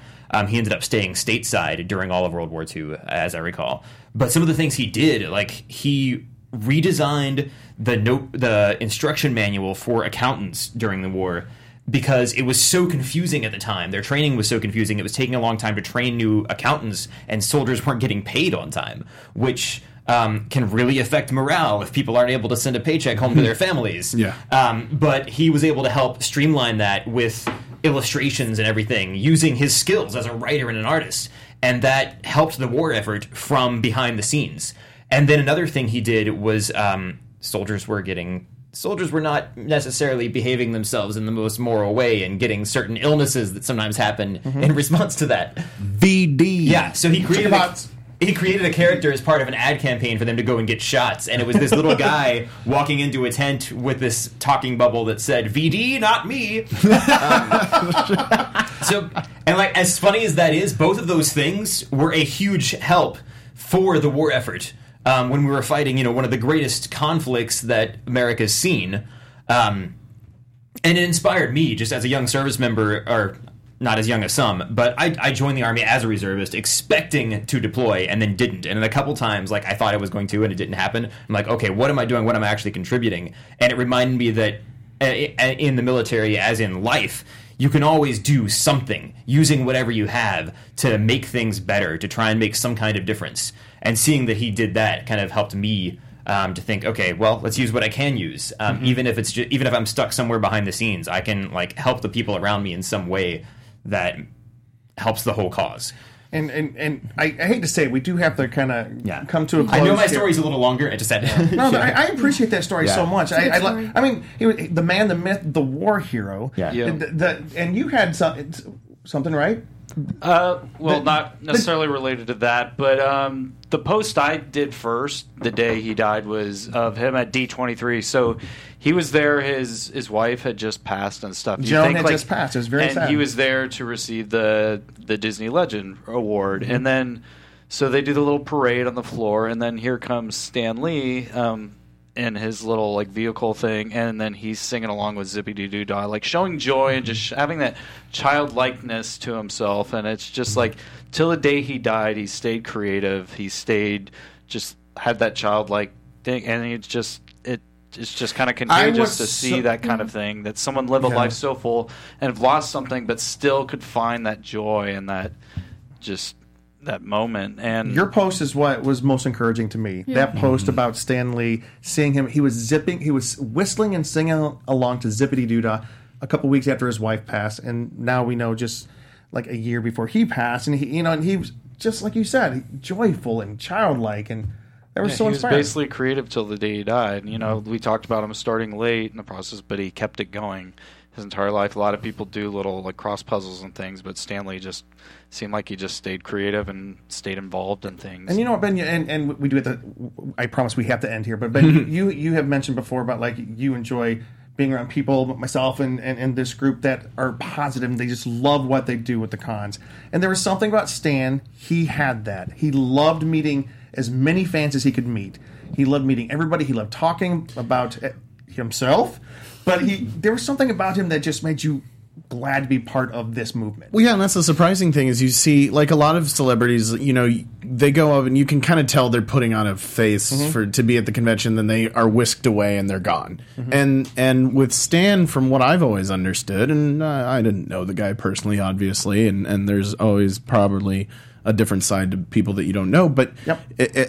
he ended up staying stateside during all of World War II, as I recall. But some of the things he did, like he redesigned the instruction manual for accountants during the war because it was so confusing at the time. Their training was so confusing. It was taking a long time to train new accountants, and soldiers weren't getting paid on time, which can really affect morale if people aren't able to send a paycheck home to their families. Yeah. But he was able to help streamline that with illustrations and everything, using his skills as a writer and an artist. And that helped the war effort from behind the scenes. And then another thing he did was soldiers were not necessarily behaving themselves in the most moral way and getting certain illnesses that sometimes happen in response to that. VD. Yeah, so he created a character as part of an ad campaign for them to go and get shots, and it was this little guy walking into a tent with this talking bubble that said, VD, not me. So, as funny as that is, both of those things were a huge help for the war effort. When we were fighting, one of the greatest conflicts that America's seen. And it inspired me just as a young service member, or not as young as some, but I joined the Army as a reservist expecting to deploy and then didn't. And a couple times, I thought I was going to and it didn't happen. I'm like, okay, what am I doing? What am I actually contributing? And it reminded me that in the military, as in life, you can always do something using whatever you have to make things better, to try and make some kind of difference. And seeing that he did that kind of helped me to think, okay, well, let's use what I can use. Even if I'm stuck somewhere behind the scenes, I can help the people around me in some way that helps the whole cause. And I hate to say it, we do have to kind of come to a close. I know my story's a little longer. I just said no. I appreciate that story so much. The man, the myth, the war hero. Yeah. And you had something, right? Not necessarily related to that, but the post I did first the day he died was of him at D23. So he was there. His wife had just passed and stuff. Joan had just passed. It was very sad. And he was there to receive the Disney Legend Award. Mm-hmm. And then so they do the little parade on the floor, and then here comes Stan Lee in his little vehicle thing, and then he's singing along with Zippy Doo Doo Dah, showing joy and just having that childlikeness to himself. And it's just till the day he died, he stayed creative. He stayed, just had that childlike thing, and it's just kind of contagious to see that kind of thing, that someone lived a life so full and have lost something, but still could find that joy and that just that moment. And your post is what was most encouraging to me. Yeah. That post about Stan Lee, seeing him, he was whistling and singing along to Zippity Doo Dah a couple weeks after his wife passed, and now we know just a year before he passed, and he was just like you said, joyful and childlike, and that was so inspiring. He was basically creative till the day he died. We talked about him starting late in the process, but he kept it going his entire life. A lot of people do little cross puzzles and things, but Stan Lee just seemed like he just stayed creative and stayed involved in things. And you know what, Ben, and we do have to, I promise we have to end here, but Ben, you have mentioned before about you enjoy being around people, myself and this group, that are positive and they just love what they do with the cons. And there was something about Stan, he had that. He loved meeting as many fans as he could meet. He loved meeting everybody. He loved talking about himself. But there was something about him that just made you glad to be part of this movement. Well, yeah, and that's the surprising thing is you see, a lot of celebrities, they go up and you can kind of tell they're putting on a face to be at the convention, then they are whisked away and they're gone. Mm-hmm. And with Stan, from what I've always understood, and I didn't know the guy personally, obviously, and there's always probably a different side to people that you don't know, but at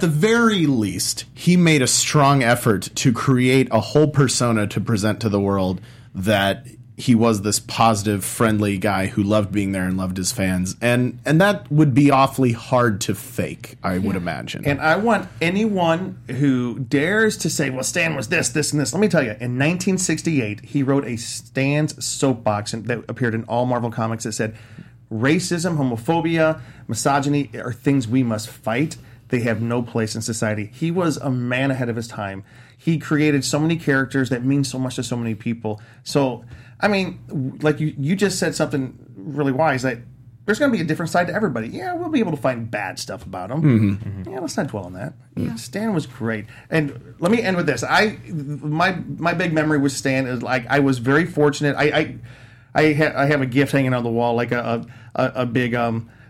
the very least, he made a strong effort to create a whole persona to present to the world that he was this positive, friendly guy who loved being there and loved his fans. And that would be awfully hard to fake, I would imagine. And I want anyone who dares to say, well, Stan was this, this, and this. Let me tell you, in 1968, he wrote a Stan's soapbox that appeared in all Marvel comics that said, racism, homophobia, misogyny are things we must fight. They have no place in society. He was a man ahead of his time. He created so many characters that mean so much to so many people. So, I mean, like you just said something really wise, that there's going to be a different side to everybody. Yeah, we'll be able to find bad stuff about him. Mm-hmm. Mm-hmm. Yeah, let's not dwell on that. Yeah. Stan was great. And let me end with this. My big memory with Stan is, like, I was very fortunate. I have a gift hanging on the wall, like a big...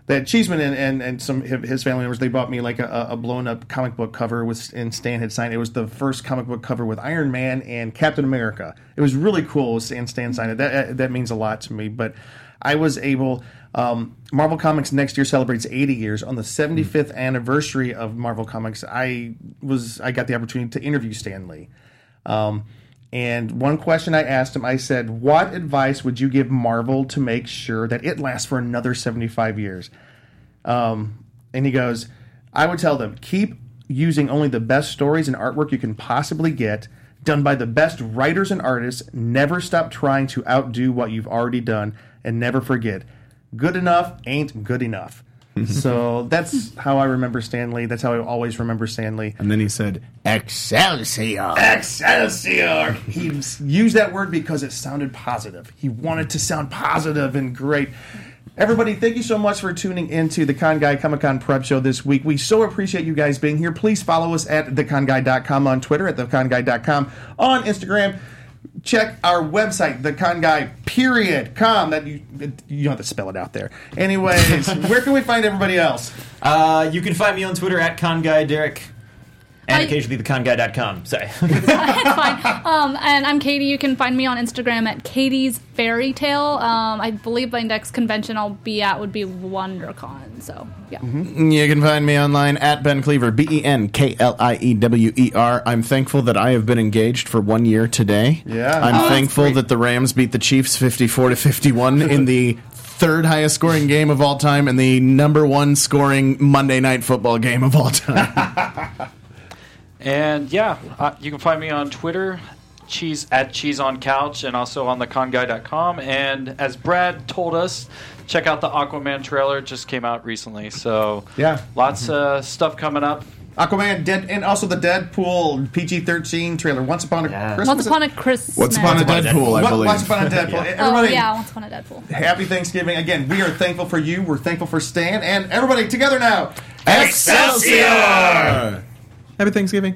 That Cheeseman and some his family members, they bought me like a blown up comic book cover with, and Stan had signed it. It was the first comic book cover with Iron Man and Captain America. It was really cool, and Stan signed it. That means a lot to me. But I was able. Marvel Comics next year celebrates 80 years. On the 75th anniversary of Marvel Comics, I got the opportunity to interview Stan Lee. And one question I asked him, I said, what advice would you give Marvel to make sure that it lasts for another 75 years? And he goes, I would tell them, keep using only the best stories and artwork you can possibly get, done by the best writers and artists. Never stop trying to outdo what you've already done, and never forget, good enough ain't good enough. So that's how I remember Stan Lee. That's how I always remember Stan Lee. And then he said, Excelsior! Excelsior! He used that word because it sounded positive. He wanted to sound positive and great. Everybody, thank you so much for tuning into the Con Guy Comic Con Prep Show this week. We so appreciate you guys being here. Please follow us at theconguy.com on Twitter, at theconguy.com on Instagram. Check our website, theconguy.com. That you don't have to spell it out there. Anyways, where can we find everybody else? You can find me on Twitter at ConGuyDerek. And occasionally theconguy.com. Sorry. That's fine. And I'm Katie. You can find me on Instagram at Katie's Fairy Tale. I believe the next convention I'll be at would be WonderCon. So, yeah. Mm-hmm. You can find me online at Ben Cleaver, BenKliewer. I'm thankful that I have been engaged for 1 year today. Yeah. I'm thankful that the Rams beat the Chiefs 54-51 in the third highest scoring game of all time and the number one scoring Monday Night Football game of all time. And yeah, you can find me on Twitter, at CheeseOnCouch, and also on theconguy.com. And as Brad told us, check out the Aquaman trailer. It just came out recently. So yeah, lots of stuff coming up. Aquaman, and also the Deadpool PG-13 trailer. Once Upon a Deadpool, I believe. Once Upon a Deadpool. Yeah. Everybody, Once Upon a Deadpool. Happy Thanksgiving. Again, we are thankful for you. We're thankful for Stan. And everybody, together now. Excelsior! Happy Thanksgiving.